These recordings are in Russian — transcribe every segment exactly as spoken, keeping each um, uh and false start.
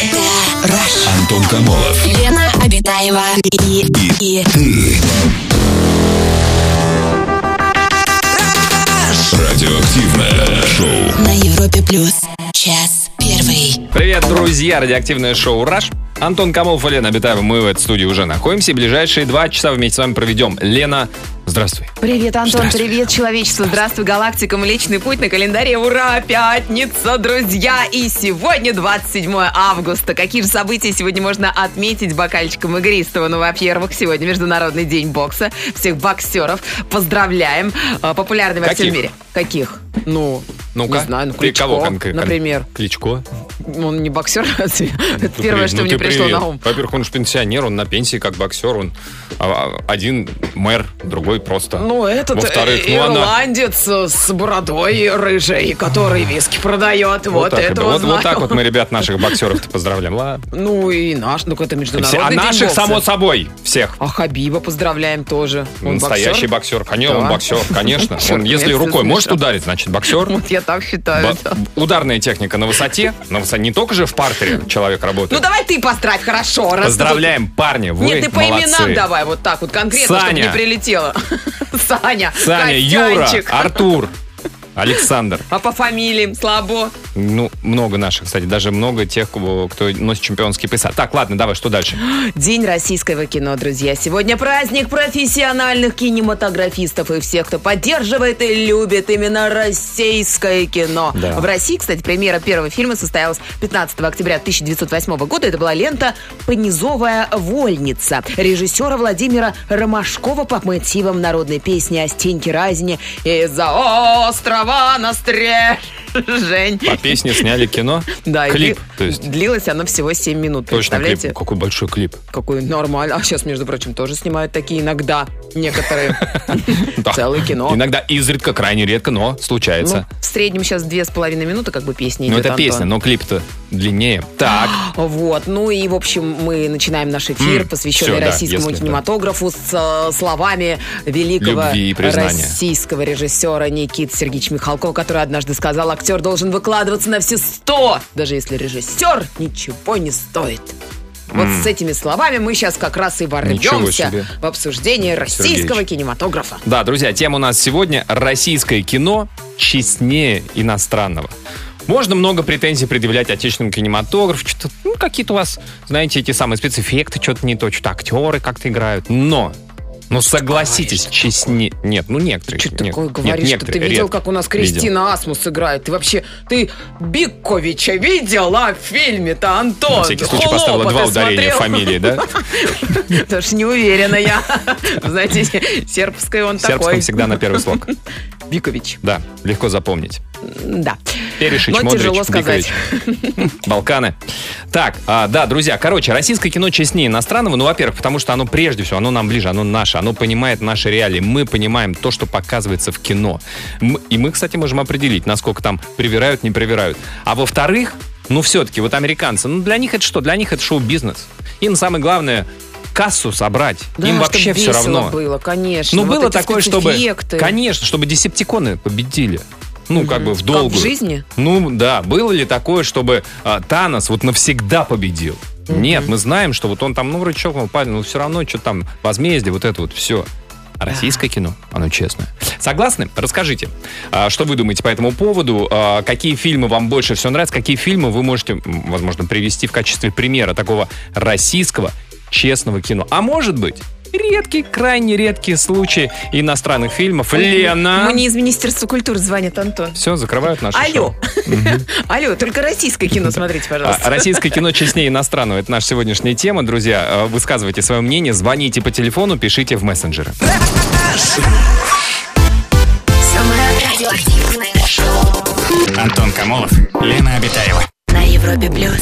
Rush. Антон Камолов, Лена Абитаева и, и, и ты. Радиоактивное шоу на Европе плюс. Час первый. Привет, друзья! Радиоактивное шоу «Раш». Антон Камолов и Лена Абитаева. Мы в этой студии уже находимся. Ближайшие два часа вместе с вами проведем. Лена, здравствуй. Привет, Антон. Здравствуй. Привет, человечество. Здравствуй, галактика. Млечный путь на календаре. Ура! Пятница, друзья. И сегодня двадцать седьмое августа. Какие же события сегодня можно отметить бокальчиком игристого? Ну, во-первых, сегодня Международный день бокса. Всех боксеров поздравляем. Популярными во всем мире. Каких? Ну... Ну-ка, не знаю, ну, Кличко, кого конкретно? Например. Кличко? Он не боксер, разве? Это ну, первое, при... что ну, мне пришло при... на ум. Во-первых, он же пенсионер, он на пенсии как боксер, он один мэр, другой просто. Ну, этот ирландец ну, она... с бородой рыжей, который виски продает, вот, вот это вот, вот так вот мы, ребят, наших боксеров-то поздравляем, ладно? Ну и наш, ну это международный а день наших, бокса. Само собой, всех. А Хабиба поздравляем тоже. Он настоящий боксер? боксер. Конечно, да. Он боксер, конечно. Он, если рукой может ударить, значит, боксер. Так считаю. Б- да. Ударная техника на высоте. На высоте. Не только же в партере человек работает. Ну давай ты поздравь, хорошо. Поздравляем, тут... парни, вы молодцы. Нет, ты по молодцы. Именам давай вот так вот конкретно, Саня. Чтобы не прилетело. Саня, Саня, Костянчик. Юра, Артур, Александр. А по фамилиям слабо? Ну, много наших, кстати. Даже много тех, кто носит чемпионские пояса. Так, ладно, давай, что дальше? День российского кино, друзья. Сегодня праздник профессиональных кинематографистов и всех, кто поддерживает и любит именно российское кино. Да. В России, кстати, премьера первого фильма состоялась пятнадцатого октября тысяча девятьсот восьмого года. Это была лента «Понизовая вольница» режиссера Владимира Ромашкова по мотивам народной песни о Стеньке Разине «Из-за острова на стрежень». Песню сняли кино. Да, клип. И, то есть. Длилось оно всего семь минут. Точно, клип. Какой большой клип. Какой нормальный. А сейчас, между прочим, тоже снимают такие иногда некоторые. Целое кино. Иногда изредка, крайне редко, но случается. В среднем сейчас две с половиной минуты как бы песни идет. Ну, это песня, но клип-то длиннее. Так. Вот. Ну и, в общем, мы начинаем наш эфир, посвященный российскому кинематографу, с словами великого российского режиссера Никиты Сергеевича Михалкова, который однажды сказал: актер должен выкладывать на все сто, даже если режиссер ничего не стоит. Вот mm. с этими словами мы сейчас как раз и ворвемся в обсуждение российского Сергеевич. кинематографа. Да, друзья, тема у нас сегодня: российское кино честнее иностранного. Можно много претензий предъявлять отечественному кинематографу. Что-то, ну, какие-то у вас, знаете, эти самые спецэффекты, что-то не то, что-то актеры как-то играют. Но... Ну, согласитесь, честнее... Нет, ну, некоторые... Что ты нет, такое говоришь, нет, что ты видел, как у нас Кристина видел. Асмус играет? Ты вообще... Ты Биковича видела в фильме-то, Антон? На всякий случай Холопа поставила два ударения смотрел? Фамилии, да? Потому что не уверена я. Знаете, сербский он такой. Сербском всегда на первый слог. Бикович. Да, легко запомнить. Да. Перешич, но Модрич, тяжело сказать. Бикович. Балканы. Так, а, да, друзья, короче, российское кино честнее иностранного, ну, во-первых, потому что оно прежде всего, оно нам ближе, оно наше, оно понимает наши реалии, мы понимаем то, что показывается в кино. И мы, кстати, можем определить, насколько там привирают, не привирают. А во-вторых, ну, все-таки, вот американцы, ну, для них это что? Для них это шоу-бизнес. Им самое главное... кассу собрать. Да, им вообще все равно. Было, конечно. Ну, вот было такое, спецэффекты. Чтобы... Конечно, чтобы десептиконы победили. Ну, угу. Как бы в долгую. Как в жизни? Ну, да. Было ли такое, чтобы а, Танос вот навсегда победил? Угу. Нет, мы знаем, что вот он там, ну, рычок, ну, парень, ну, все равно, что там, возмездие, вот это вот все. А российское кино, оно честное. Согласны? Расскажите, что вы думаете по этому поводу, какие фильмы вам больше всего нравятся, какие фильмы вы можете, возможно, привести в качестве примера такого российского честного кино. А может быть, редкий, крайне редкий случай иностранных фильмов. Лена! Мне из Министерства культуры звонит Антон. Все, закрывают наше алло. Шоу. Угу. Алло, только российское кино смотрите, пожалуйста. Российское кино честнее иностранного. Это наша сегодняшняя тема. Друзья, высказывайте свое мнение, звоните по телефону, пишите в мессенджеры. Антон Камолов, Лена Абитаева. На Европе плюс.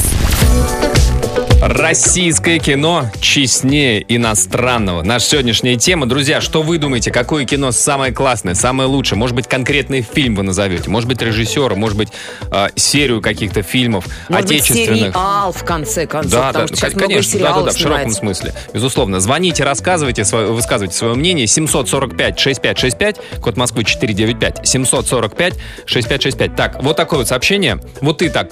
Российское кино честнее иностранного. Наша сегодняшняя тема. Друзья, что вы думаете, какое кино самое классное, самое лучшее? Может быть, конкретный фильм вы назовете? Может быть, режиссера? Может быть, э, серию каких-то фильмов может отечественных? Может быть, сериал, в конце концов. Да, да, да конечно, да, да, да, в широком смысле. Безусловно. Звоните, рассказывайте, свое, высказывайте свое мнение. семь четыре пять шесть пять шесть пять, код Москвы четыре девять пять. семь четыре пять шесть пять шесть пять. Так, вот такое вот сообщение. Вот ты так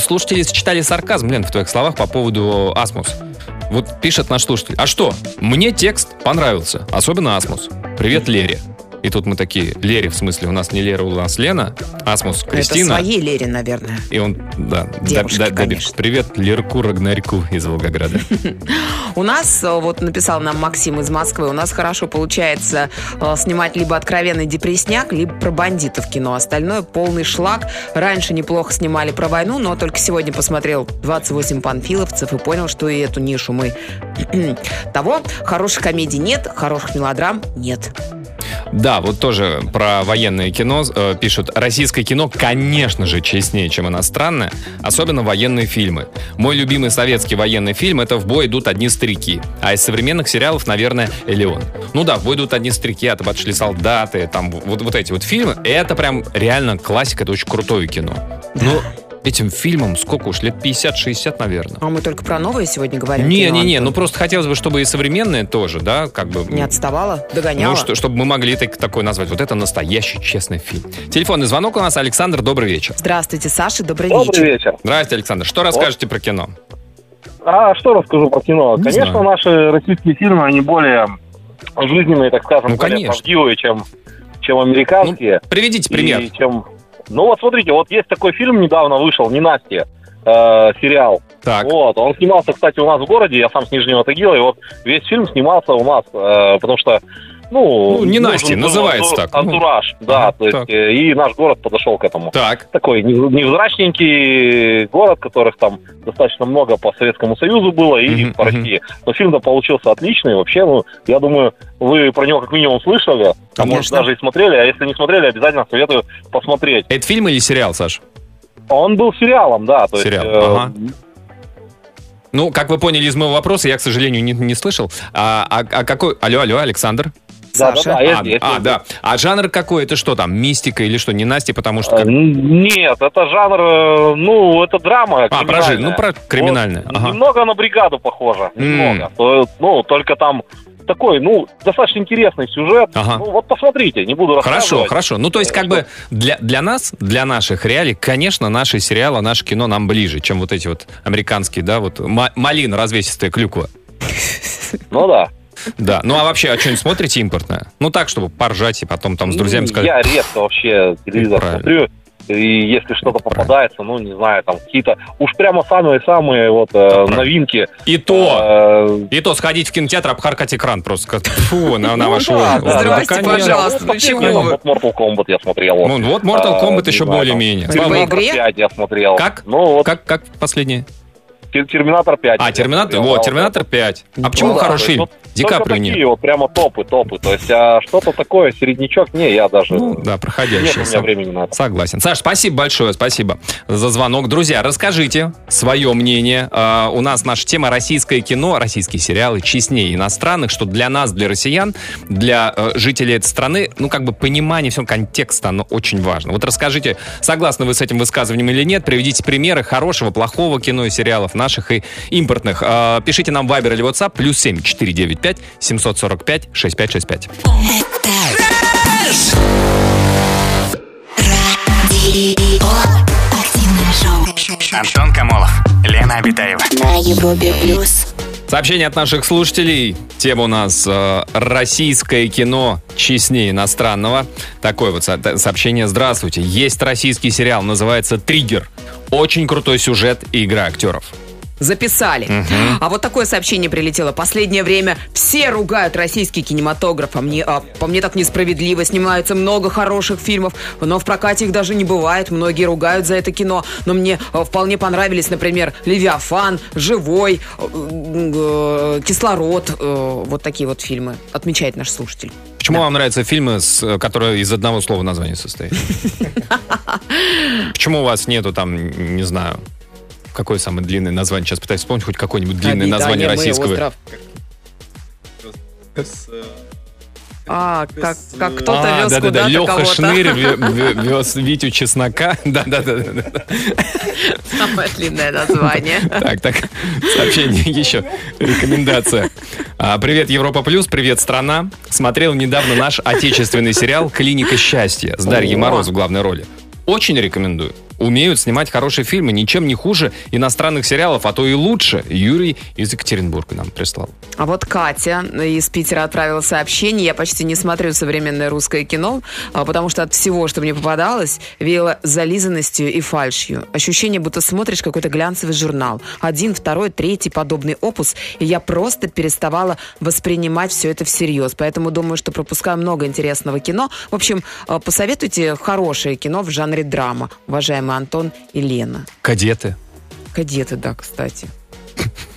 Слушатели считали сарказм, Лен, в твоих словах по поводу Асмус. Вот пишет наш слушатель: а что? Мне текст понравился, особенно Асмус. Привет, Лере. И тут мы такие: Лере, в смысле, у нас не Лера, у нас Лена, Асмус, Кристина. Это своей Лере, наверное. И он, да, девушки, да, да, конечно. Привет Лерку Рагнарьку из Волгограда. У нас, вот написал нам Максим из Москвы, у нас хорошо получается снимать либо откровенный депресняк, либо про бандитов кино. Остальное полный шлак. Раньше неплохо снимали про войну, но только сегодня посмотрел двадцать восемь панфиловцев и понял, что и эту нишу мы того. Хороших комедий нет, хороших мелодрам нет. Да, вот тоже про военное кино э, пишут. Российское кино, конечно же, честнее, чем иностранное, особенно военные фильмы. Мой любимый советский военный фильм — это «В бой идут одни старики». А из современных сериалов, наверное, «Элеон». Ну да, «В бой идут одни старики», «От пошли солдаты», там вот, вот эти вот фильмы. Это прям реально классика, это очень крутое кино. Ну... Этим фильмом сколько уж? Лет пятьдесят-шестьдесят, наверное. А мы только про новые сегодня говорим? Не-не-не, ну просто хотелось бы, чтобы и современные тоже, да, как бы... Не отставала, догоняла. Ну, что, чтобы мы могли так, такое назвать. Вот это настоящий честный фильм. Телефонный звонок у нас. Александр, добрый вечер. Здравствуйте, Саша, добрый, добрый вечер. Добрый вечер. Здравствуйте, Александр. Что расскажете вот. про кино? А что расскажу про кино? Не конечно, знаю. Наши российские фильмы, они более жизненные, так скажем, ну, более правдивые, чем, чем американские. Ну, приведите пример. И чем... Ну вот смотрите, вот есть такой фильм, недавно вышел, «Ненастье», э, сериал. Так. Вот, он снимался, кстати, у нас в городе, я сам с Нижнего Тагила, и вот весь фильм снимался у нас, э, потому что, ну... Ну, «Ненастье» называется так. Антураж, ну, да, ага, то есть, э, и наш город подошел к этому. Так. Такой невзрачненький город, которых там достаточно много по Советскому Союзу было и mm-hmm, по России. Mm-hmm. Но фильм-то получился отличный, вообще, ну, я думаю... Вы про него как минимум слышали, а Конечно. может даже и смотрели. А если не смотрели, обязательно советую посмотреть. Это фильм или сериал, Саш? Он был сериалом, да. То сериал, есть, ага. э... Ну, как вы поняли из моего вопроса, я, к сожалению, не, не слышал. А, а, а какой... Алло, алло, Александр? Да, Саша? Да, да, я, а, я, я, а, я, я. да. А жанр какой? Это что там, мистика или что, ненастье, потому что... Как... Нет, это жанр, ну, это драма а, про жизнь, ну, про криминальное. Вот, ага. Немного на «Бригаду» похоже, немного. Mm. Ну, только там... Такой, ну, достаточно интересный сюжет. Ага. Ну, вот посмотрите, не буду рассказывать. Хорошо, хорошо. Ну, то есть, как Что? бы для, для нас, для наших реалий, конечно, наши сериалы, наше кино нам ближе, чем вот эти вот американские, да, вот м- малина, развесистая клюква. Ну, да. Да, ну, а вообще, а что-нибудь смотрите импортное? Ну, так, чтобы поржать и потом там с друзьями сказать... Я редко вообще телевизор смотрю. И если что-то Правильно. попадается, ну, не знаю, там какие-то уж прямо самые-самые вот э, новинки. И то, э, и то сходить в кинотеатр, обхаркать экран просто. Фу, на, на вашу... Да, да, здрасте, да, пожалуйста, ну чего вы? Вот Mortal Kombat я смотрел. Вот, вот Mortal Kombat а, еще более-менее. Терминатор пять я смотрел. Как? Ну, вот. Как, как последний? Терминатор пять. А, Терминатор, вот, Терминатор пять. А почему хороший фильм? Ди Каприо нет. Такие вот прямо топы, топы. То есть а что-то такое, середнячок, не, я даже... Ну, да, проходящий. Нет, у меня времени надо. Согласен. Саш, спасибо большое, спасибо за звонок. Друзья, расскажите свое мнение. Uh, у нас наша тема — российское кино, российские сериалы честнее иностранных, что для нас, для россиян, для uh, жителей этой страны, ну, как бы понимание всего контекста, оно очень важно. Вот расскажите, согласны вы с этим высказыванием или нет, приведите примеры хорошего, плохого кино и сериалов, наших и импортных. Uh, пишите нам в Вайбер или Ватсап, плюс семь четыре девять пять семь четыре пять шесть пять шесть пять. Антон Камолов, Лена Абитаева. На Европе плюс. Сообщение от наших слушателей. Тема у нас э, «Российское кино честнее иностранного». Такое вот со- сообщение. Здравствуйте. Есть российский сериал, называется «Триггер». Очень крутой сюжет и игра актеров. Записали. Угу. А вот такое сообщение прилетело. Последнее время все ругают российский кинематограф. А мне, а, по мне так несправедливо. Снимаются много хороших фильмов, но в прокате их даже не бывает. Многие ругают за это кино. Но мне а, вполне понравились, например, «Левиафан», «Живой», э, э, «Кислород». Э, вот такие вот фильмы, отмечает наш слушатель. Почему да. вам нравятся фильмы, с, которые из одного слова названия состоят? Почему у вас нету там, не знаю... Какое самое длинное название? Сейчас пытаюсь вспомнить хоть какое-нибудь длинное Обитание название российского. А, как, как кто-то а, вез да, куда-то да, да. Леха кого-то. Шнырь вез Витю Чеснока. Да-да-да. Самое длинное название. Так, так, сообщение еще. Рекомендация. Привет, Европа плюс, привет, страна. Смотрел недавно наш отечественный сериал «Клиника счастья» с Дарьей Мороз в главной роли. Очень рекомендую. умеют снимать хорошие фильмы, ничем не хуже иностранных сериалов, а то и лучше. Юрий из Екатеринбурга нам прислал. А вот Катя из Питера отправила сообщение. Я почти не смотрю современное русское кино, потому что от всего, что мне попадалось, веяло зализанностью и фальшью. Ощущение, будто смотришь какой-то глянцевый журнал. Один, второй, третий подобный опус. И я просто переставала воспринимать все это всерьез. Поэтому думаю, что пропускаю много интересного кино. В общем, посоветуйте хорошее кино в жанре драма, уважаемые Антон и Лена. Кадеты. Кадеты, да, кстати.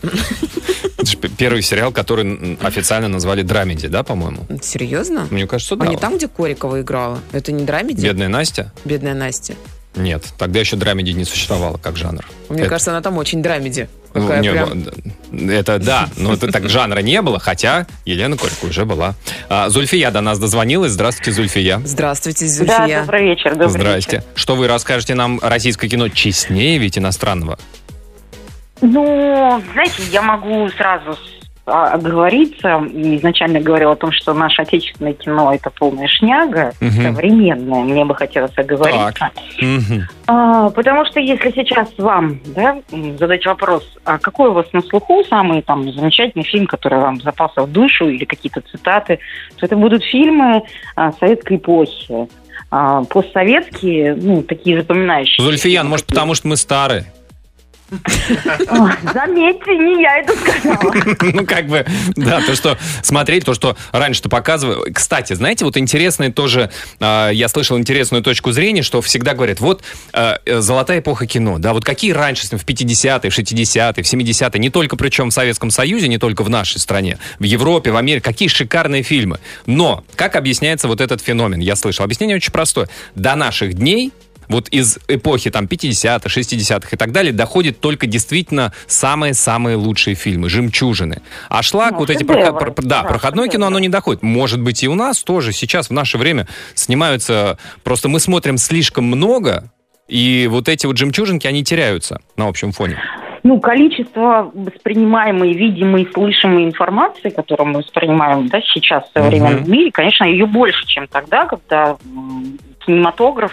Это же первый сериал, который официально назвали драмеди, да, по-моему? Серьезно? Мне кажется, да. А не там, где Корикова играла? Это не драмеди? Бедная Настя? Бедная Настя. Нет, тогда еще драмеди не существовало как жанр. Мне это... кажется, она там очень драмеди. Какая не, прям... Это да, но это так жанра не было, хотя Елена Корько уже была. А, Зульфия до нас дозвонилась. Здравствуйте, Зульфия. Здравствуйте, Зульфия. Да, добрый вечер. Добрый Здрасте. Вечер. Что вы расскажете нам, российское кино честнее ведь иностранного? Ну, знаете, я могу сразу оговориться. Изначально говорила о том, что наше отечественное кино — это полная шняга, угу. современное. Мне бы хотелось оговориться. Угу. А, потому что если сейчас вам, да, задать вопрос, а какой у вас на слуху самый там замечательный фильм, который вам запался в душу, или какие-то цитаты, то это будут фильмы а, советской эпохи, а, постсоветские, ну, такие запоминающие. Зульфиян, может, потому что мы старые? Заметьте, не я это сказала. Ну, как бы, да, то, что смотреть, то, что раньше-то показывали. Кстати, знаете, вот интересное тоже, э, я слышал интересную точку зрения, что всегда говорят, вот, э, золотая эпоха кино, да, вот какие раньше, в пятидесятые, в шестидесятые, в семидесятые, не только причем в Советском Союзе, не только в нашей стране, в Европе, в Америке, какие шикарные фильмы. Но как объясняется вот этот феномен? Я слышал, объяснение очень простое. До наших дней вот из эпохи там пятидесятых, шестидесятых и так далее доходят только действительно самые-самые лучшие фильмы, жемчужины. А шлак, ну, вот эти проход... про... да, да, проходное кино, оно не доходит. Может быть, и у нас тоже сейчас в наше время снимаются, просто мы смотрим слишком много, и вот эти вот жемчужинки, они теряются на общем фоне. Ну, количество воспринимаемой, видимой, слышимой информации, которую мы воспринимаем, да, сейчас в современном mm-hmm. мире, конечно, ее больше, чем тогда, когда кинематограф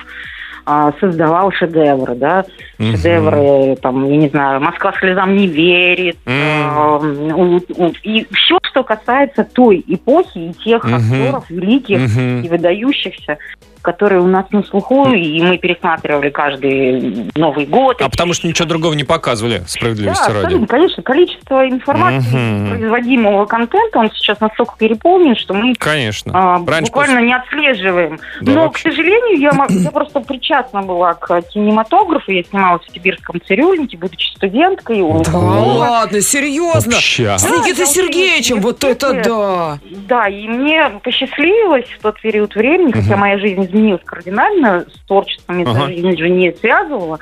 создавал шедевры, да, uh-huh. шедевры, там, я не знаю, «Москва слезам не верит», uh-huh. э, и все, что касается той эпохи и тех uh-huh. актеров великих uh-huh. и выдающихся, которые у нас на слуху, и мы пересматривали каждый Новый год. А потому что ничего другого не показывали, справедливости да, ради. Да, конечно, количество информации, угу. производимого контента, он сейчас настолько переполнен, что мы конечно. А, буквально после... не отслеживаем. Да, но, вообще. К сожалению, я, я просто причастна была к кинематографу, я снималась в «Сибирском цирюльнике», будучи студенткой. Да у... ладно, серьезно? Вообще. С Никитой да, Сергеевичем, вот это да! Да, и мне посчастливилось в тот период времени, угу. хотя моя жизнь изменилась кардинально, с творчеством я ага. даже не связывала.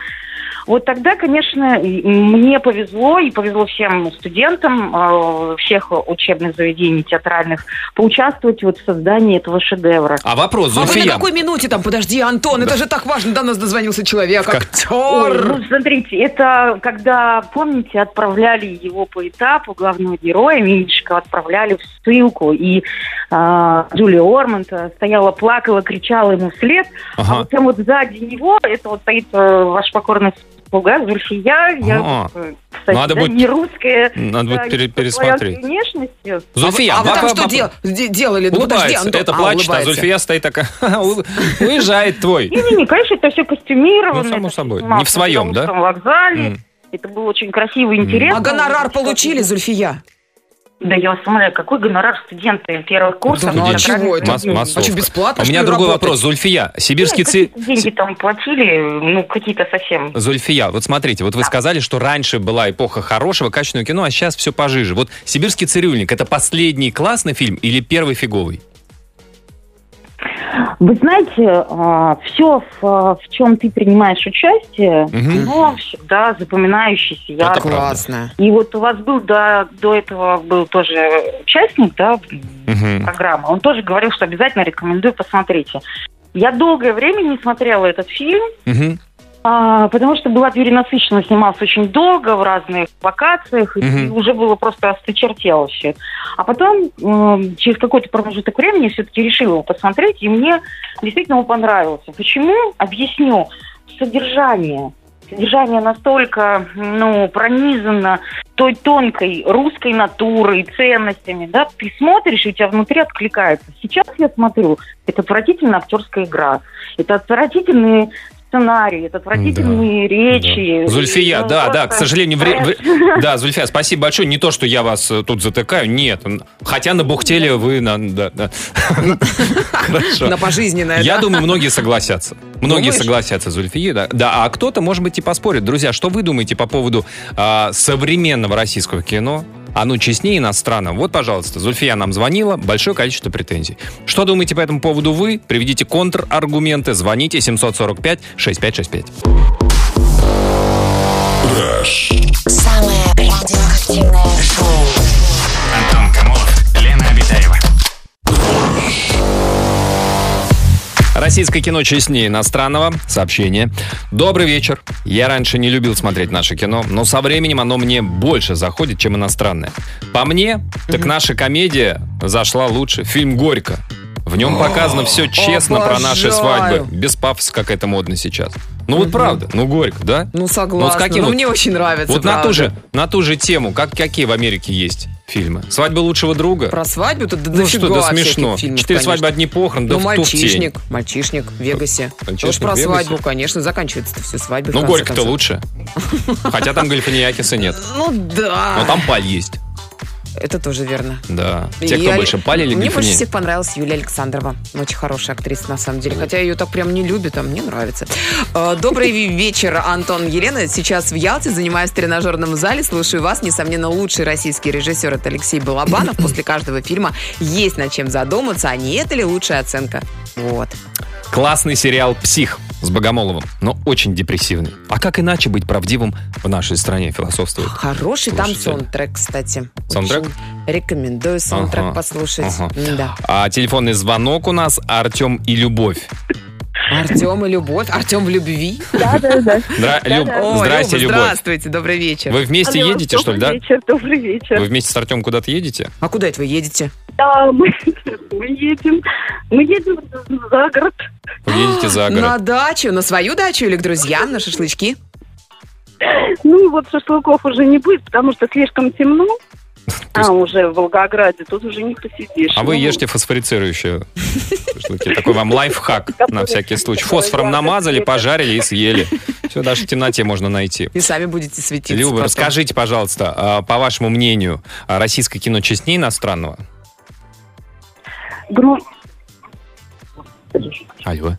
Вот тогда, конечно, мне повезло, и повезло всем студентам всех учебных заведений театральных поучаствовать вот в создании этого шедевра. А вопрос, Зульфия. А вы на какой минуте там, подожди, Антон, да. это же так важно, до нас дозвонился человек, актер. Ой, ну, смотрите, это когда, помните, отправляли его по этапу, главного героя, Минишка, отправляли в ссылку, и э, Джулия Орманд стояла, плакала, кричала ему вслед, ага. а вот там вот сзади него, это вот стоит э, ваш покорный слуга, Зульфия, я, кстати, надо да, будет, не русская. Надо да, будет пере- пересмотреть. Зульфия, а, а вы там что дел, делали? Улыбается, ну, подожди, это а, плачет, улыбается. А Зульфия стоит такая, уезжает твой. Не-не-не, конечно, это все костюмировано. Ну, само собой, не в своем, да? В вокзале, это было очень красиво и интересно. А гонорар получили, Зульфия? Да я вас умоляю, какой гонорар студенты первых курсов? Ну, а чего это? Мас- а что, бесплатно? У меня другой работать? Вопрос, Зульфия. Сибирский цирк... Деньги там платили, ну, какие-то совсем... Зульфия, вот смотрите, вот вы сказали, что раньше была эпоха хорошего, качественного кино, а сейчас все пожиже. Вот «Сибирский цирюльник» — это последний классный фильм или первый фиговый? Вы знаете, все, в чем ты принимаешь участие, угу. оно всегда запоминающееся, яркое. И вот у вас был, да, до этого был тоже участник, да, угу. программы, он тоже говорил, что обязательно рекомендую, посмотрите. Я долгое время не смотрела этот фильм, угу. а, потому что была перенасыщена, снималась очень долго в разных локациях, угу. и уже было просто осточертело все. А потом, э, через какой-то промежуток времени, я все-таки решила его посмотреть, и мне действительно он понравился. Почему? Объясню. содержание. Содержание настолько, ну, пронизано той тонкой русской натурой, ценностями, да, ты смотришь, и у тебя внутри откликается. Сейчас я смотрю, это отвратительная актерская игра, это отвратительные сценарии, это отвратительные да, речи. Да. Зульфия, ну, да, просто... да, к сожалению, вре... да, Зульфия, спасибо большое, не то, что я вас тут затыкаю, нет, хотя на бухтели вы, на, да, да. Хорошо. На пожизненное. Я да? думаю, многие согласятся. Многие Думаешь? согласятся, Зульфия, да. Да, а кто-то, может быть, и поспорит. Друзья, что вы думаете по поводу а, современного российского кино? Оно честнее иностранного. Вот, пожалуйста, Зульфия нам звонила, большое количество претензий. Что думаете по этому поводу вы? Приведите контраргументы, звоните семь четыре пять шесть пять шесть пять. Самое радиоактивное шоу. Антон Камолов, Лена Абитаева. Российское кино честнее иностранного. Сообщение. Добрый вечер. Я раньше не любил смотреть наше кино, но со временем оно мне больше заходит, чем иностранное. По мне, mm-hmm. так наша комедия зашла лучше. Фильм «Горько». В нем показано все честно Обожаю. про наши свадьбы. Без пафоса, как это модно сейчас. Ну вот правда, ну горько, да? Ну согласна, но, каким, но вот, мне очень нравится. Вот на ту, же, на ту же тему, как, какие в Америке есть фильмы? «Свадьба лучшего друга». Про свадьбу? Да, ну что, да смешно. Фильмов, «Четыре конечно. свадьбы, одни похороны», да ну, в ту в тень. «Мальчишник» в Вегасе. Тоже про Вегасе? Свадьбу, конечно, заканчивается-то все свадьбы. Ну «Горько»-то лучше. Хотя там Гальфиниакиса нет. Ну да. Но там паль есть. Это тоже верно. Да. Те, кто я... больше пали или Мне больше всех понравилась Юлия Александрова. Очень хорошая актриса, на самом деле. Хотя ее так прям не любят, а мне нравится. Добрый вечер, Антон, Елена. Сейчас в Ялте, занимаюсь в тренажерном зале. Слушаю вас. Несомненно, лучший российский режиссер — это Алексей Балабанов. После каждого фильма есть над чем задуматься. А не это ли лучшая оценка? Вот. Классный сериал «Псих» с Богомоловым, но очень депрессивный. А как иначе быть правдивым в нашей стране, философствует. Хороший там саундтрек, кстати. Саундтрек? Рекомендую саундтрек ага, послушать. Ага. Да. А телефонный звонок у нас Артем и Любовь. Артем и Любовь. Артем в любви? Да, да, да. Здрасте, Любовь. Здравствуйте, добрый вечер. Вы вместе едете, что ли, да? Добрый вечер, добрый вечер. Вы вместе с Артем куда-то едете? А куда это вы едете? Да, мы едем. Мы едем за город. Вы едете за город? На дачу, на свою дачу или к друзьям, на шашлычки? Ну, вот шашлыков уже не будет, потому что слишком темно. То есть... А, уже в Волгограде, тут уже не посидишь. А ну... вы ешьте фосфорицирующие шашлыки. Такой вам лайфхак на всякий случай. Фосфором намазали, пожарили и съели. Все, даже в темноте можно найти. И сами будете светиться. Люба, расскажите, пожалуйста, по вашему мнению, российское кино честнее иностранного? Алло.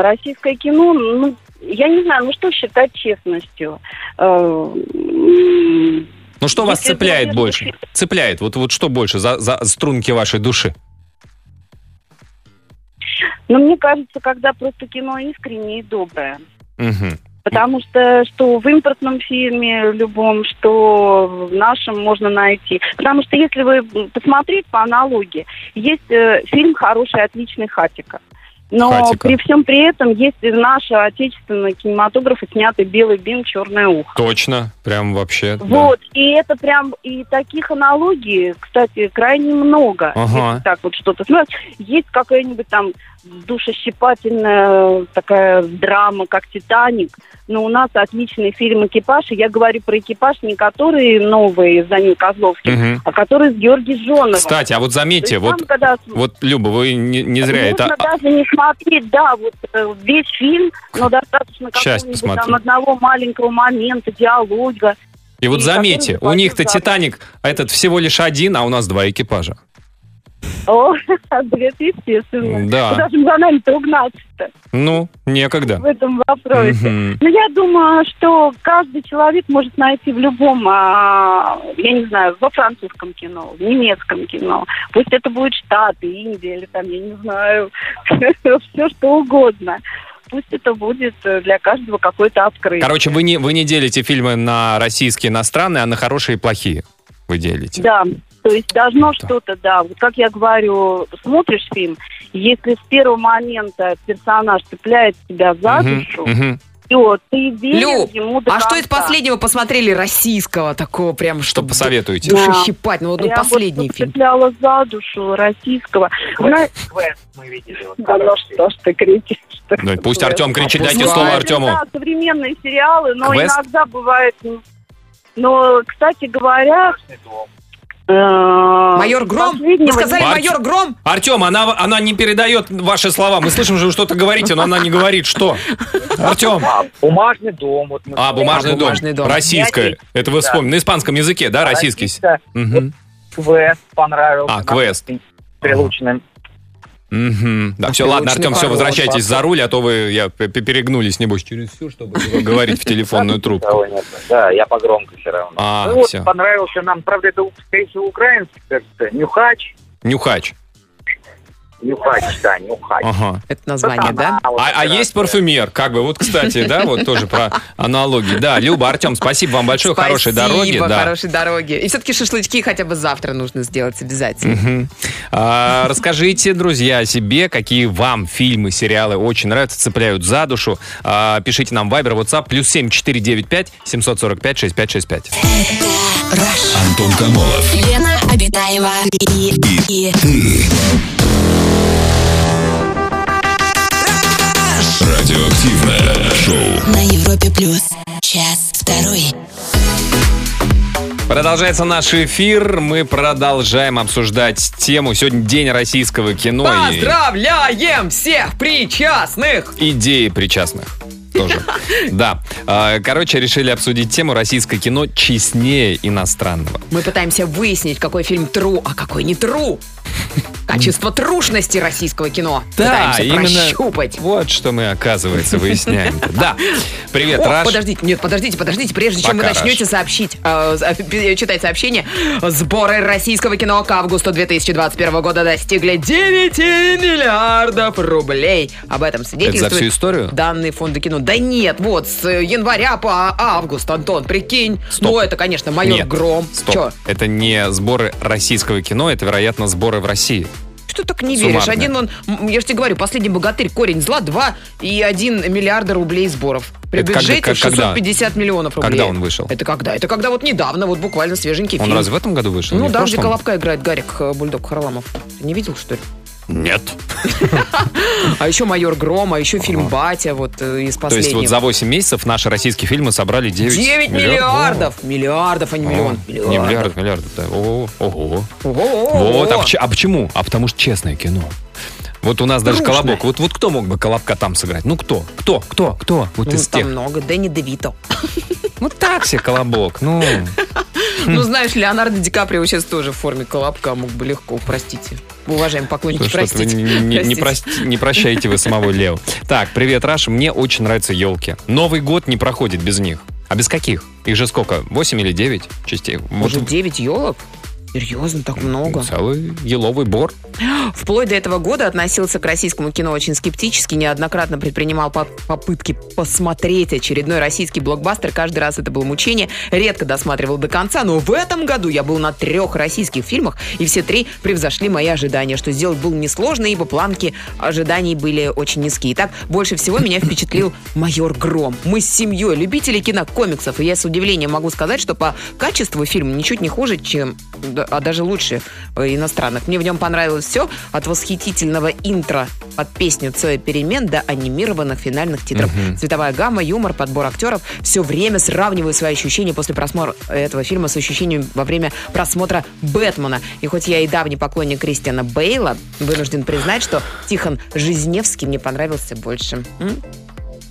Российское кино, ну, я не знаю, ну что считать честностью? Ну, что вас цепляет больше? Цепляет. Вот, вот что больше за, за струнки вашей души? Ну, мне кажется, когда просто кино искреннее и доброе. Угу. Потому что, что в импортном фильме любом, что в нашем можно найти. Потому что, если вы посмотреть по аналогии, есть э, фильм «Хороший, отличный Хатико». Но Хатико. При всем при этом есть наши отечественные кинематографы, снятые «Белый бим, черное ухо». Точно, прям вообще. Вот, да. И это прям, и таких аналогий, кстати, крайне много. Ага. Если так вот что-то смотришь, есть какая-нибудь там душещипательная такая драма, как «Титаник», но у нас отличный фильм «Экипаж», и я говорю про «Экипаж» не которые новые с Данилой Козловским, угу. а которые с Георгием Жжоновым. Кстати, а вот заметьте, вот, там, когда... вот, Люба, вы не, не зря Можно это... даже не смотреть, да, вот весь фильм, но достаточно какого-нибудь там одного маленького момента, диалога. И, и вот заметьте, у них-то «Титаник», а этот всего лишь один, а у нас два экипажа. О, бред, естественно. Да. Куда же за нами-то угнаться-то? Ну, некогда. В этом вопросе. Угу. Но я думаю, что каждый человек может найти в любом, я не знаю, во французском кино, в немецком кино. Пусть это будет Штаты, Индия или там, я не знаю, все что угодно. Пусть это будет для каждого какое-то открытие. Короче, вы не, вы не делите фильмы на российские, иностранные, а на хорошие и плохие вы делите. Да. То есть должно да. что-то, да, вот как я говорю, смотришь фильм, если с первого момента персонаж цепляет тебя за душу, угу, угу. все, ты веришь ему до конца. А что из последнего посмотрели российского такого прям, что посоветуете? Душу щипать, ну вот ну, последний фильм. Я вот цепляла за душу российского. Квест, квест мы видели. Да ну что ж ты кричишь. Ну пусть Артем кричит, дайте слово Артему. Да, современные сериалы, но иногда бывает... Но, кстати говоря... Майор Гром? Вы сказали Ар... майор Гром? Артем, она, она не передает ваши слова. Мы слышим, что вы что-то говорите, но она не говорит, что. Артем. Бумажный дом. Вот а, бумажный, а дом. бумажный дом. Российское. Это вы вспомнили. Да. На испанском языке, да, российский? Да. Угу. Квест понравился. А, квест. Прилучным. Угу. Да, а все, ладно, Артем, все, возвращайтесь за руль, а то вы я, перегнулись, небось, через всю, чтобы говорить в телефонную трубку. Да, я по громко все равно. Ну вот, понравился нам, правда, это, скорее всего, украинский, кажется, «Нюхач». «Нюхач». «Нюхач», да, «Нюхач». Это название, да? А есть «Парфюмер», как бы, вот, кстати, да, вот тоже про аналогии. Да, Люба, Артем, спасибо вам большое, хорошей дороги. Спасибо, хорошей дороги. И все-таки шашлычки хотя бы завтра нужно сделать обязательно. Расскажите, друзья, о себе, какие вам фильмы, сериалы очень нравятся, цепляют за душу. Пишите нам Вайбер, Ватсап, плюс семь четыре девять пять семь четыре пять шесть пять шесть пять. Антон Камолов. Лена Абитаева. И ты. Радиоактивное шоу на Европе плюс. Час второй. Продолжается наш эфир. Мы продолжаем обсуждать тему. Сегодня день российского кино. Поздравляем и... всех причастных! Идеи причастных. Тоже. Да. Короче, решили обсудить тему российское кино честнее иностранного. Мы пытаемся выяснить, какой фильм тру, а какой не тру. Качество трушности российского кино. Да, пытаемся именно прощупать. Вот что мы, оказывается, выясняем. Да. Привет, Раш. Подождите, нет, подождите, подождите, прежде чем вы начнете сообщить, читать сообщение, сборы российского кино к августу две тысячи двадцать первого года достигли девять миллиардов рублей. Об этом свидетельствует... Это за всю историю? Данные фонда кино. Да нет, вот, с января по август, Антон, прикинь. Стоп. Ну, это, конечно, майор нет. Гром. Стоп. Чё? Это не сборы российского кино, это, вероятно, сборы в России. Что так не суммарно веришь? Один он, я же тебе говорю, последний богатырь, корень зла, два и один миллиарда рублей сборов. При это бюджете когда, когда, шестьсот пятьдесят миллионов рублей. Когда он вышел? Это когда? Это когда вот недавно, вот буквально свеженький он фильм. Он разве в этом году вышел? Ну да, где Колобка играет Гарик, бульдог Харламов. Ты не видел, что ли? Нет. А еще «Майор Гром», а еще фильм «Батя» вот из последнего. То есть вот за восемь месяцев наши российские фильмы собрали девять миллиардов. Миллиардов, а не миллион. Не, миллиард, миллиард. Ого. Ого. Вот, а почему? А потому что честное кино. Вот у нас даже Колобок. Вот, вот кто мог бы Колобка там сыграть? Ну кто? Кто? Кто? Кто? Вот ну, из там тех. Много. Дэнни Де Вито. Ну так себе Колобок. Ну, ну знаешь, Леонардо Ди Каприо сейчас тоже в форме Колобка мог бы легко. Простите. Уважаем поклонники, простите. Не, не, не, прости, не прощайте вы самого Лео. Так, привет, Раша. Мне очень нравятся елки. Новый год не проходит без них. А без каких? Их же сколько? восемь или девять частей? Может, девять елок? Серьезно, так много? Целый еловый бор. Вплоть до этого года относился к российскому кино очень скептически, неоднократно предпринимал попытки посмотреть очередной российский блокбастер. Каждый раз это было мучение. Редко досматривал до конца, но в этом году я был на трех российских фильмах, и все три превзошли мои ожидания, что сделать было несложно, ибо планки ожиданий были очень низкие. Итак, больше всего меня впечатлил «Майор Гром». Мы с семьей любители кинокомиксов, и я с удивлением могу сказать, что по качеству фильма ничуть не хуже, чем... а даже лучше иностранных. Мне в нем понравилось все, от восхитительного интро под песню «Цоя перемен» до анимированных финальных титров. Mm-hmm. Цветовая гамма, юмор, подбор актеров. Все время сравниваю свои ощущения после просмотра этого фильма с ощущениями во время просмотра «Бэтмена». И хоть я и давний поклонник Кристиана Бейла, вынужден признать, что Тихон Жизневский мне понравился больше. М?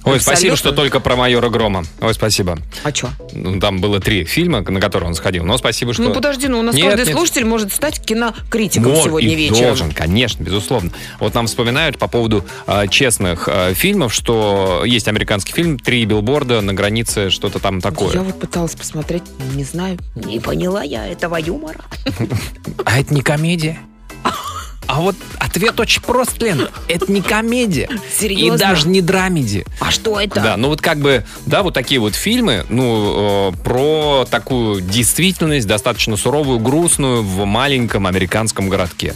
Ой, абсолютно. Спасибо, что только про «Майора Грома». Ой, спасибо. А что? Ну, там было три фильма, на которые он сходил. Но спасибо, что... Ну, подожди, ну у нас нет, каждый нет. слушатель может стать кинокритиком но сегодня вечером. Должен, конечно, безусловно. Вот нам вспоминают по поводу э, честных э, фильмов, что есть американский фильм «Три билборда на границе», что-то там такое. Я вот пыталась посмотреть, не знаю, не поняла я этого юмора. А это не комедия? А вот ответ очень прост, Лен. Это не комедия. Серьезно? И даже не драмеди. А что это? Да, ну вот как бы, да, вот такие вот фильмы, ну, э, про такую действительность, достаточно суровую, грустную, в маленьком американском городке.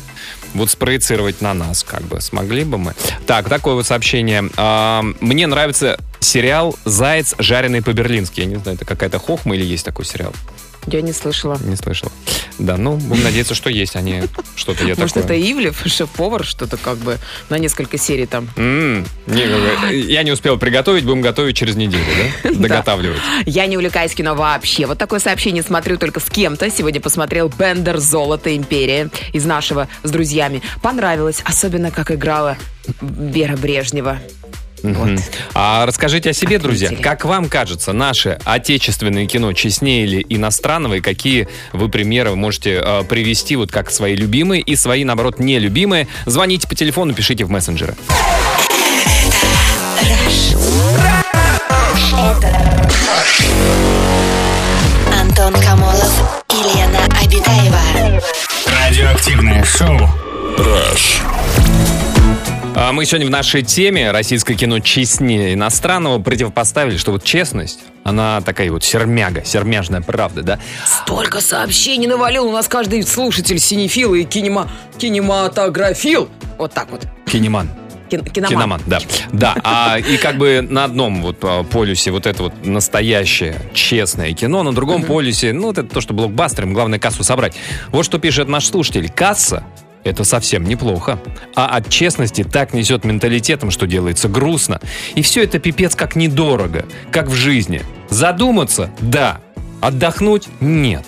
Вот спроецировать на нас, как бы, смогли бы мы. Так, такое вот сообщение. Э, мне нравится сериал «Заяц, жареный по-берлински». Я не знаю, это какая-то хохма или есть такой сериал? Я не слышала. Не слышала. Да, ну, будем надеяться, что есть, а не что-то я такое. Может, это Ивлев, шеф-повар, что-то как бы на несколько серий там. Я не успел приготовить, будем готовить через неделю, да? Доготавливать. Я не увлекаюсь кино вообще. Вот такое сообщение смотрю только с кем-то. Сегодня посмотрел «Бендер. Золото. Империя» из нашего с друзьями. Понравилось, особенно как играла Вера Брежнева. Вот. А расскажите о себе, друзья. Как вам кажется, наше отечественное кино честнее или иностранное? И какие вы примеры можете э, привести вот как свои любимые и свои, наоборот, нелюбимые? Звоните по телефону, пишите в мессенджеры. Антон Камолов, Елена Абитаева. Радиоактивное шоу. Rush. Мы сегодня в нашей теме российское кино честнее иностранного противопоставили, что вот честность, она такая вот сермяга, сермяжная правда, да? Столько сообщений навалил у нас каждый слушатель, синефил и кинема... кинематографил. Вот так вот. Кинеман. Кин- киноман. киноман. Да, да. А, и как бы на одном вот полюсе вот это вот настоящее честное кино, на другом mm-hmm. полюсе, ну, вот это то, что блокбастером, главное кассу собрать. Вот что пишет наш слушатель. Касса — это совсем неплохо. А от честности так несет менталитетом, что делается грустно. И все это пипец как недорого, как в жизни. Задуматься – да. Отдохнуть – нет.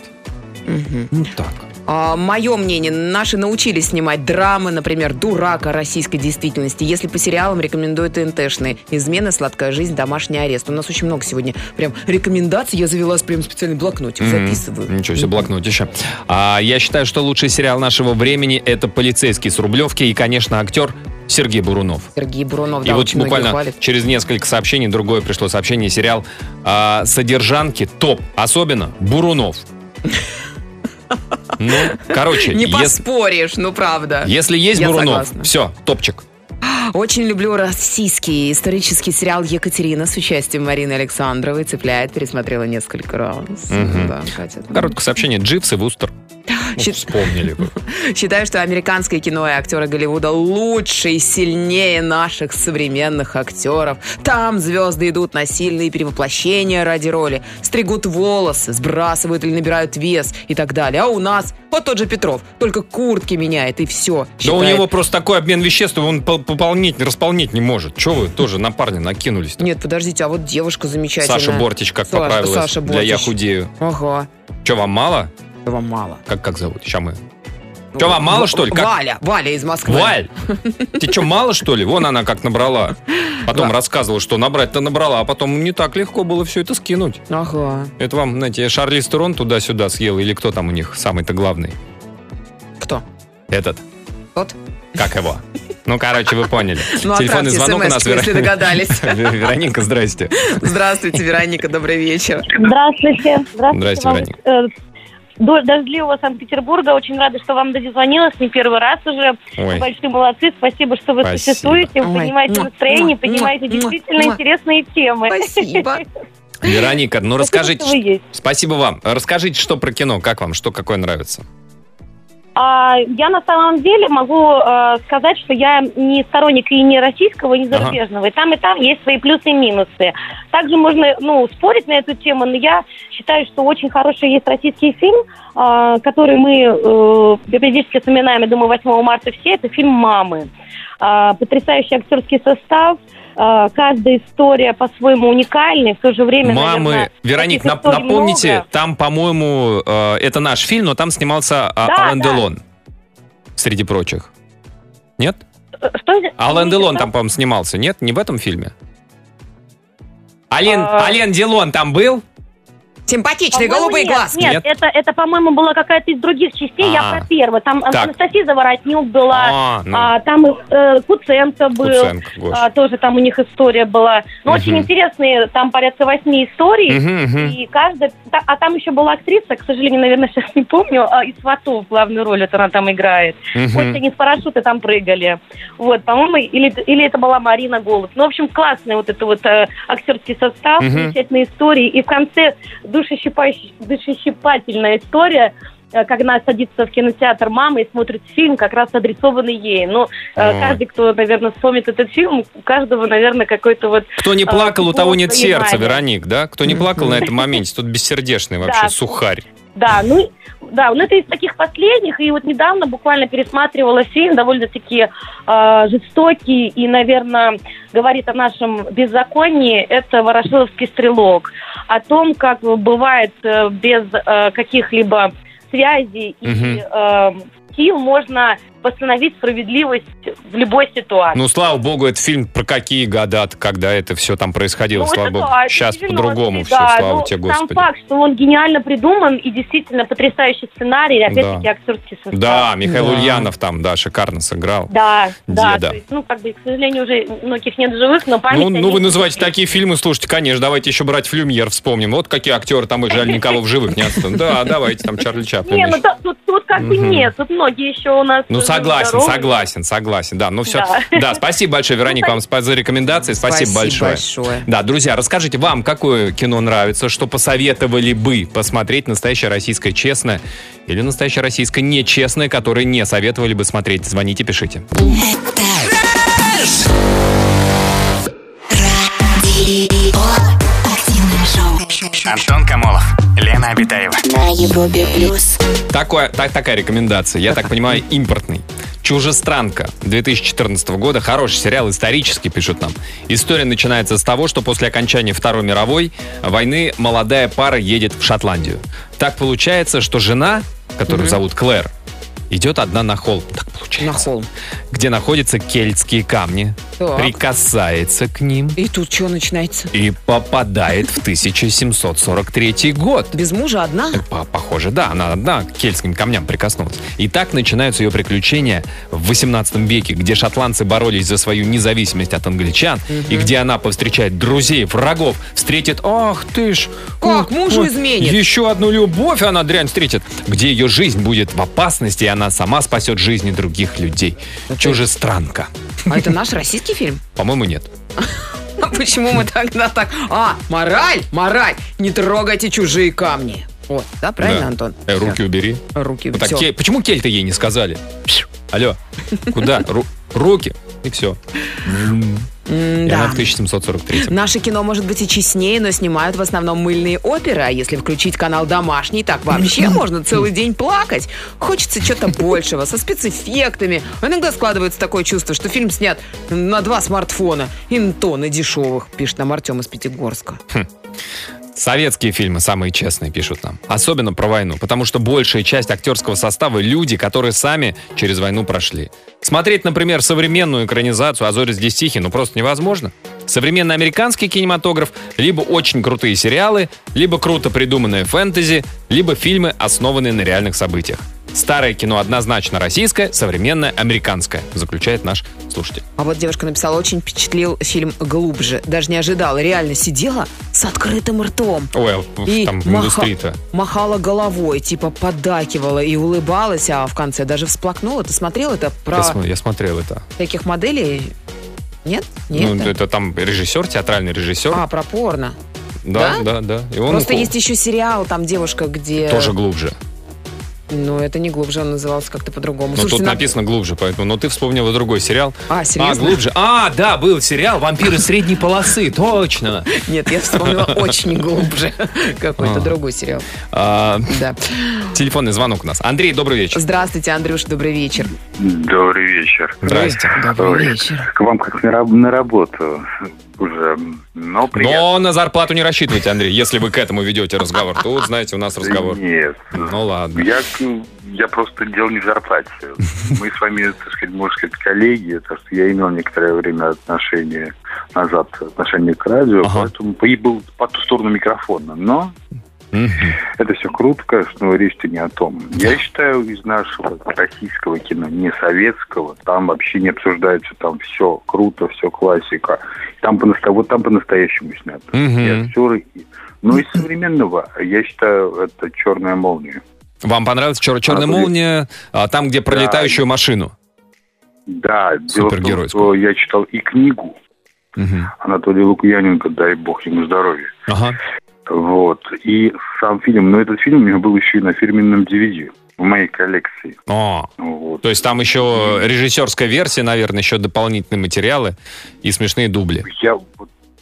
Угу. Ну так. А, мое мнение, наши научились снимать драмы, например, «Дурак» о российской действительности. Если по сериалам, рекомендую ТНТшные. «Измена», «Сладкая жизнь», «Домашний арест». У нас очень много сегодня прям рекомендаций. Я завела прям специальный блокнотик, записываю. Mm-hmm. Ничего себе, блокнотище. А, я считаю, что лучший сериал нашего времени – это «Полицейский с Рублевки» и, конечно, актер Сергей Бурунов. Сергей Бурунов, да, и вот буквально через несколько сообщений другое пришло сообщение. Сериал а, «Содержанки» топ. Особенно Бурунов. Ну, короче... Не поспоришь, если, ну правда. Если есть Я Бурунов, согласна. Все, топчик. Очень люблю российский исторический сериал «Екатерина» с участием Марины Александровой. Цепляет, пересмотрела несколько раз. Угу. Да, короткое сообщение. Дживс и Вустер. Счит... Вспомнили бы. Считаю, что американское кино и актеры Голливуда лучше и сильнее наших современных актеров. Там звезды идут на сильные перевоплощения ради роли, стригут волосы, сбрасывают или набирают вес и так далее. А у нас вот тот же Петров, только куртки меняет и все. Да считает... у него просто такой обмен веществ, он пополнить, располнить не может. Чего вы тоже на парня накинулись-то? Нет, подождите, а вот девушка замечательная. Саша Бортич как Саш... поправилась. Саша Бортич. Для «Я худею». Ага. Че, вам мало? Вам мало. Как, как зовут? Сейчас мы... Че, вам мало, что ли? Как... Валя. Валя из Москвы. Валь! Ты че, мало, что ли? Вон она как набрала. Потом да. рассказывала, что набрать-то набрала, а потом не так легко было все это скинуть. Ага. Это вам, знаете, Шарлиз Терон туда-сюда съела, или кто там у них самый-то главный? Кто? Этот. Тот? Как его? Ну, короче, вы поняли. Ну, телефонный звонок у нас, Вера... если догадались. Вероника, здрасте. Здравствуйте, Вероника, добрый вечер. Здравствуйте. Здравствуйте, Вероника. До дождливого Санкт-Петербурга. Очень рада, что вам дозвонилась. Не первый раз уже. Ой. Большие молодцы. Спасибо, что вы Спасибо. Существуете. Вы понимаете настроение, понимаете действительно интересные темы. Спасибо. Вероника, ну расскажите. Спасибо, что... Спасибо вам. Расскажите, что про кино. Как вам? Что какое нравится? А, я на самом деле могу а, сказать, что я не сторонник и не российского, и не зарубежного. Ага. И там, и там есть свои плюсы и минусы. Также можно, ну, спорить на эту тему, но я считаю, что очень хороший есть российский фильм, а, который мы а, периодически вспоминаем, я думаю, восьмого марта все, это фильм «Мамы». А, потрясающий актерский состав. Каждая история по-своему уникальна, в то же время... Мамы, наверное, Вероник, нап- напомните, много. Там, по-моему, э, это наш фильм, но там снимался да, Ален да. Делон, среди прочих. Нет? Что? Ален Делон что? Там, по-моему, снимался, нет? Не в этом фильме? Ален, а... Ален Делон там был? Симпатичные, по-моему, голубые нет, глазки. Нет, нет? Это, это, по-моему, была какая-то из других частей. А, я про первую. Там так. Анастасия Заворотнюк была, а, ну. а, там э, Куценко был, Куценко, а, тоже там у них история была. Но угу. очень интересные, там порядка восьми историй. Угу, угу. И каждая, та, а там еще была актриса, к сожалению, наверное, сейчас не помню, а, из «Сватов» главную роль вот она там играет. Угу. Хоть они с парашюта там прыгали. Вот, по-моему, или, или это была Марина Голуб. Ну, в общем, классный вот этот вот э, актерский состав, угу. замечательные истории. И в конце... душещипательная история когда садится в кинотеатр мама и смотрит фильм, как раз адресованный ей. Ну, mm. каждый, кто, наверное, вспомнит этот фильм, у каждого, наверное, какой-то вот... Кто не плакал, у того нет сердца, Вероник, да? Кто не плакал на этом моменте, тот бессердечный вообще, сухарь. Да, ну, да, ну это из таких последних, и вот недавно буквально пересматривала фильм, довольно-таки э, жестокий и, наверное, говорит о нашем беззаконии, это «Ворошиловский стрелок», о том, как бывает э, без э, каких-либо связей и э, сил можно восстановить справедливость в любой ситуации. Ну, слава богу, это фильм про какие года, когда это все там происходило, ну, слава богу. Да, сейчас по-другому да, все, слава ну, тебе, Господи. Сам факт, что он гениально придуман и действительно потрясающий сценарий, опять-таки да. актерский состав. Да, Михаил да. Ульянов там, да, шикарно сыграл. Да, Деда. да, то есть, ну, как бы, к сожалению, уже многих нет живых, но память... Ну, ну вы называете такие фильмы, слушайте, конечно, давайте еще брать «Флюмьер» вспомним. Вот какие актеры там, жаль, никого в живых не осталось. Да, давайте там Чарли Чаплин. Не, ну тут как бы нет, тут многие еще у нас... Согласен, согласен, согласен. Да, ну все. Да, да спасибо большое, Вероника, вам за рекомендации. Спасибо, спасибо большое. большое. Да, друзья, расскажите, вам какое кино нравится, что посоветовали бы посмотреть настоящее российское честное или настоящее российское нечестное, которое не советовали бы смотреть. Звоните, пишите. Антон Камолов, Лена Абитаева. На Европе плюс. Такое, так, такая рекомендация, я так понимаю, импортный. «Чужестранка» две тысячи четырнадцатого года. Хороший сериал, исторический, пишут нам. История начинается с того, что после окончания Второй мировой войны молодая пара едет в Шотландию. Так получается, что жена, которую mm-hmm. зовут Клэр, идет одна на холм. Так получается. На холм. Где находятся кельтские камни. Так. Прикасается к ним. И тут что начинается? И попадает в тысяча семьсот сорок третий год. Без мужа одна? Похоже, да. Она одна к кельтским камням прикоснулась. И так начинаются ее приключения в восемнадцатом веке, где шотландцы боролись за свою независимость от англичан. Угу. И где она повстречает друзей, врагов. Встретит, ах ты ж. Как, ну, мужу изменит? Еще одну любовь она дрянь встретит. Где ее жизнь будет в опасности, и она сама спасет жизни других людей. Это... «Чужестранка». А это наш российский фильм? По-моему, нет. А почему мы тогда так... А, мораль, мораль, не трогайте чужие камни. Вот, да, правильно, Антон? Руки убери. Руки убери. Почему кельты ей не сказали? Алло, куда? Руки. И все. И да. Она в тысяча семьсот сорок третьем. Наше кино может быть и честнее, но снимают в основном мыльные оперы. А если включить канал «Домашний», так вообще можно целый день плакать. Хочется чего-то большего, со спецэффектами. Иногда складывается такое чувство, что фильм снят на два смартфона. И то на дешевых, пишет нам Артем из Пятигорска. Хм. Советские фильмы самые честные, пишут нам. Особенно про войну, потому что большая часть актерского состава — люди, которые сами через войну прошли. Смотреть, например, современную экранизацию «А зорь здесь тихие», ну просто невозможно. Современный американский кинематограф — либо очень крутые сериалы, либо круто придуманные фэнтези, либо фильмы, основанные на реальных событиях. Старое кино однозначно российское, современное американское, заключает наш слушатель. А вот девушка написала, очень впечатлил фильм «Глубже». Даже не ожидала, реально сидела с открытым ртом. Ой, и там в индустрии-то. Махала головой, типа поддакивала и улыбалась, а в конце даже всплакнула. Ты смотрел это? Про... Я, см- я смотрел это. Таких моделей? Нет? Нет. Ну, это там режиссер, театральный режиссер. А, про порно. Да, да, да. да. И он Просто укол... есть еще сериал, там девушка, где... Тоже «Глубже». Ну, это не «Глубже», он назывался как-то по-другому. Ну, тут на... написано «Глубже», поэтому... Но ты вспомнила другой сериал. А, серьезно? А, «Глубже». А, да, был сериал «Вампиры средней полосы», точно. Нет, я вспомнила «Очень глубже». Какой-то другой сериал. Телефонный звонок у нас. Андрей, добрый вечер. Здравствуйте, Андрюш, добрый вечер. Добрый вечер. Здрасте. Добрый вечер. К вам как на работу уже, но приятно. Но на зарплату не рассчитывайте, Андрей, если вы к этому ведете разговор. Тут, знаете, у нас разговор. Нет. Ну, ладно. Я, я просто дело не в зарплате. Мы с вами, так сказать, можно сказать, коллеги. Так что я имел некоторое время отношение назад, отношение к радио, ага. поэтому и был по ту сторону микрофона. Но mm-hmm. это все круто, конечно, но речь-то не о том. Я считаю, из нашего российского кино, не советского, там вообще не обсуждается, там все круто, все классика. Там по- вот там по-настоящему снято. Mm-hmm. И актеры. Но из современного, я считаю, это «Черная молния». Вам понравилась чер- «Черная а, молния», а, там, где про да, летающую машину? Да, дело в том, что я читал и книгу угу. Анатолия Лукьяненко, дай бог ему здоровья. Ага. Вот. И сам фильм, но этот фильм у меня был еще и на фирменном ди ви ди в моей коллекции. О, вот. То есть там еще режиссерская версия, наверное, еще дополнительные материалы и смешные дубли. Я,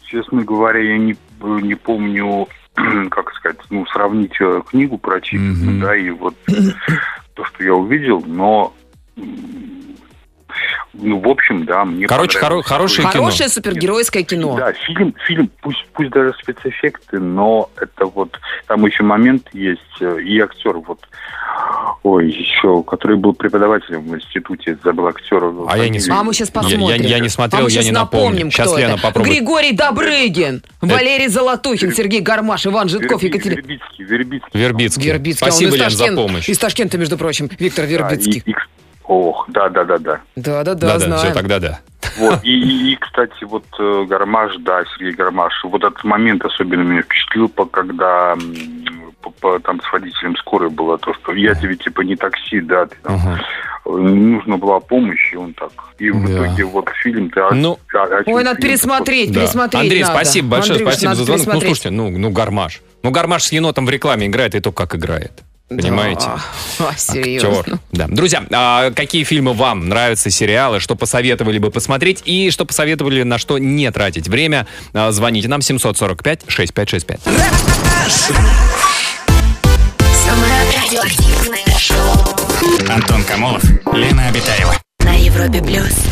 честно говоря, я не, не помню, как сказать, ну, сравнить книгу прочитанную, mm-hmm. да, и вот то, что я увидел, но... Ну, в общем, да, мне Короче, хоро- хорошее кино. Хорошее супергеройское кино. Да, фильм, фильм пусть, пусть даже спецэффекты, но это вот... Там еще момент есть, и актер вот... Ой, еще, который был преподавателем в институте, забыл актера. А я не смотрел. А мы сейчас посмотрим. Я, я, я не смотрел, а я не напомним, напомню. Сейчас Лена попробует. Григорий Добрыгин, это... Валерий Золотухин, Вер... Сергей Гармаш, Иван Жидков, Верби... Екатерина... Вербицкий, Вербицкий. Вербицкий. Вербицкий. Спасибо, Лен, Ташкен... за помощь. Из Ташкента, между прочим, Виктор Вербицкий. Да, и, и... Ох, да-да-да-да. Да-да-да, знаем. Да, все тогда да. Вот, и, и, кстати, вот Гармаш, да, Сергей Гармаш, вот этот момент особенно меня впечатлил, когда по, по, там с водителем скорой было то, что я тебе, типа, не такси, да, ты, там, угу. нужна была помощь, и он так. И да. в итоге вот фильм... Да, ну, да, ой, надо фильм, пересмотреть, да. пересмотреть Андрей, надо. Спасибо большое, Андрюш, спасибо за звонок. Ну, слушайте, ну, ну, Гармаш. Ну, Гармаш с енотом в рекламе играет, и то, как играет. Понимаете? Да, серьезно. Да. Друзья, а какие фильмы вам нравятся, сериалы, что посоветовали бы посмотреть и что посоветовали, на что не тратить время? Звоните нам семь четыре пять шесть пять шесть пять. Антон Камолов, Лена Абитаева. На Европе плюс.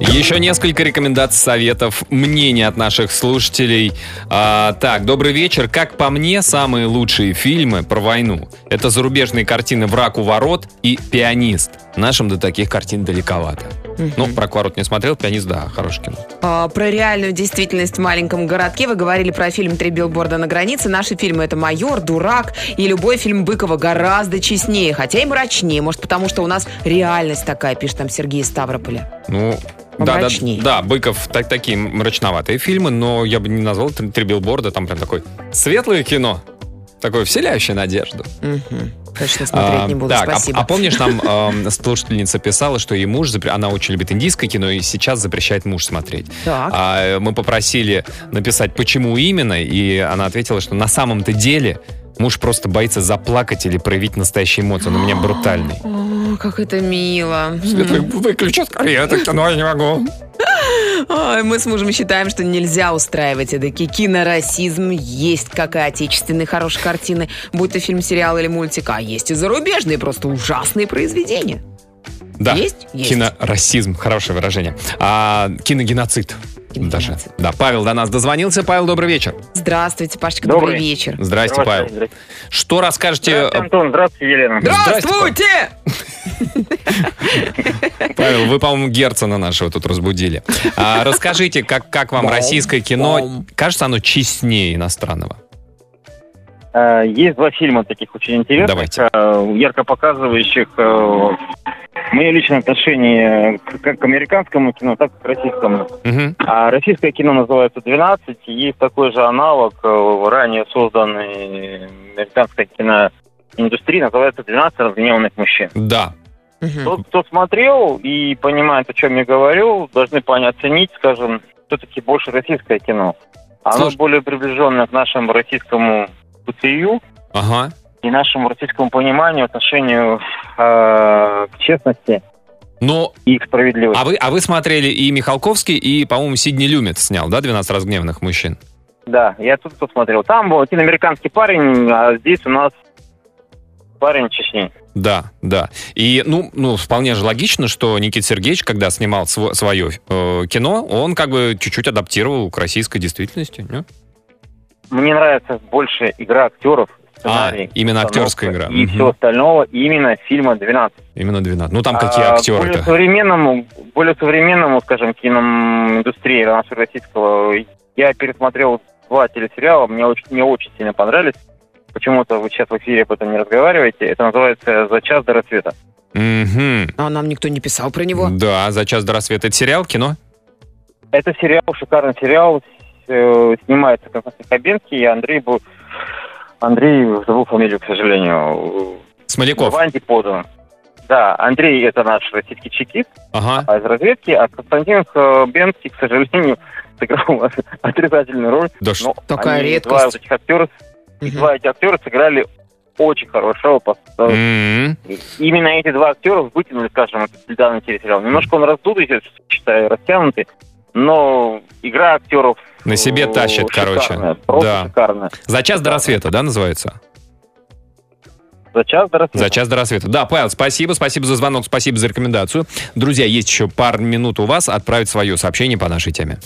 Еще несколько рекомендаций, советов, мнений от наших слушателей. А, так, добрый вечер. Как по мне, самые лучшие фильмы про войну — это зарубежные картины «Враг у ворот» и «Пианист». Нашим до таких картин далековато. Mm-hmm. Ну, «Враг у ворот» не смотрел, «Пианист», да, хороший кино. А, про реальную действительность в маленьком городке вы говорили про фильм «Три билборда на границе». Наши фильмы — это «Майор», «Дурак» и любой фильм Быкова гораздо честнее, хотя и мрачнее. Может, потому что у нас реальность такая, пишет там Сергей из Ставрополя. Ну... Да, да, да, Быков, так, такие мрачноватые фильмы, но я бы не назвал «Три, три билборда», там прям такое светлое кино, такое вселяющее надежду. Угу. Точно смотреть а, не буду, так, спасибо. А, а помнишь, нам э, слушательница писала, что ей муж, запр... она очень любит индийское кино, и сейчас запрещает муж смотреть. А, мы попросили написать, почему именно, и она ответила, что на самом-то деле муж просто боится заплакать или проявить настоящие эмоции, он у меня брутальный. О, как это мило. Выключи скорее это кино, я не могу. Ой, мы с мужем считаем, что нельзя устраивать эдакий кинорасизм. Есть как и отечественные хорошие картины, будь то фильм, сериал или мультик, а есть и зарубежные, просто ужасные произведения. Да, есть? Есть. Кинорасизм, хорошее выражение. А, киногеноцид. Даже. Да, Павел до нас дозвонился. Павел, добрый вечер. Здравствуйте, Пашечка, добрый, добрый вечер. Здрасте, здравствуйте, Павел. Здравствуйте. Что расскажете... Здравствуйте, Антон, здравствуйте, Елена. Здравствуйте! Павел, вы, по-моему, Герцена нашего тут разбудили. А, расскажите, как, как вам российское кино? Кажется, оно честнее иностранного. Есть два фильма таких очень интересных, давайте. Ярко показывающих мое личное отношение как к американскому кино, так и к российскому. Uh-huh. А российское кино называется «двенадцать». Есть такой же аналог, ранее созданный американской киноиндустрии, называется «двенадцать разгневанных мужчин». Да. Uh-huh. Тот, кто смотрел и понимает, о чем я говорю, должны понять, оценить, скажем, все-таки больше российское кино. Оно Слушай. более приближенное к нашему российскому бытию, ага. и нашему российскому пониманию, отношению э, к честности но... и к справедливости. А вы, а вы смотрели и Михалковский, и, по-моему, Сидни Люмет снял, да, «двенадцать разгневанных мужчин»? Да, я тут посмотрел. Там был один американский парень, а здесь у нас парень в Чечне. Да, да. И, ну, ну, вполне же логично, что Никита Сергеевич, когда снимал св- свое э, кино, он как бы чуть-чуть адаптировал к российской действительности, нет? Мне нравится больше игра актеров, сценарий, а, именно актерская игра. И угу. все остальное именно фильма «двенадцать». Именно двенадцать. Ну там какие а, актеры? Более современному, более современному, скажем, киноиндустрии нашего российского. Я пересмотрел два телесериала, мне очень, мне очень сильно понравились. Почему-то вы сейчас в эфире об этом не разговариваете. Это называется «За час до рассвета». Угу. А нам никто не писал про него. Да, «За час до рассвета». Это сериал, кино? Это сериал, шикарный сериал. Снимается Константин Хабенский и Андрей был... Андрей, забыл фамилию, к сожалению. Смоляков. Ванди Подан. Да, Андрей, это наш российский чекист, ага. а из разведки, а Константин Бенский, к сожалению, сыграл отрицательную роль. Да что, такая редкость. Два вот этих актера, угу. два этих актера сыграли очень хорошего поставки. Mm-hmm. Именно эти два актера вытянули, скажем, данный телесериал. Немножко он раздутый, я считаю, растянутый, но игра актеров на себе тащит, шикарная, короче. Просто да. шикарная. За час до рассвета, да, называется? За час до рассвета. За час до рассвета. Да, Павел, спасибо, спасибо за звонок, спасибо за рекомендацию. Друзья, есть еще пару минут у вас отправить свое сообщение по нашей теме.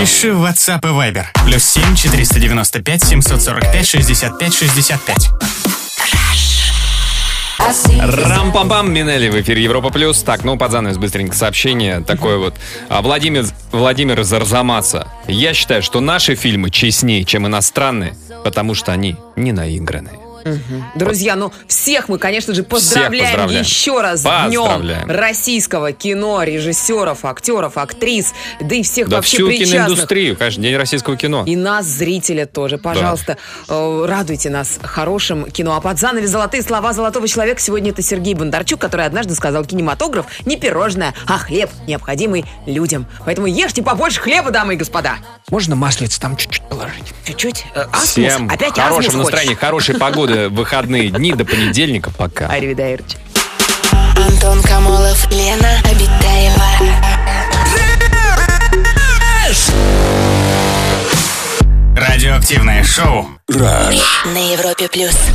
Пиши в Ватсап и Вайбер. Плюс семь четыреста девяносто пять семьсот сорок пять шестьдесят пять шестьдесят пять. Рам-пам-пам, Минелли в эфире Европа плюс. Так, ну под занавес быстренько сообщение такое вот. Владимир, Владимир Зарзамаца. Я считаю, что наши фильмы честнее, чем иностранные, потому что они не наигранные. Угу. Друзья, ну всех мы, конечно же, поздравляем, поздравляем. еще раз поздравляем. Днем российского кино, режиссеров, актеров, актрис, да и всех да вообще всю причастных. Киноиндустрию, конечно, День российского кино. И нас, зрителя, тоже, пожалуйста, да. радуйте нас хорошим кино. А под занавес золотые слова золотого человека сегодня это Сергей Бондарчук, который однажды сказал: кинематограф не пирожное, а хлеб, необходимый людям. Поэтому ешьте побольше хлеба, дамы и господа. Можно маслица там чуть-чуть положить? Чуть-чуть? Асмус? Всем Опять хорошего настроения, хорошей погоды. Выходные дни до понедельника. Пока. Аривидерчи. Антон Камолов, Лена Абитаева. Радиоактивное шоу. Раш. На Европе плюс.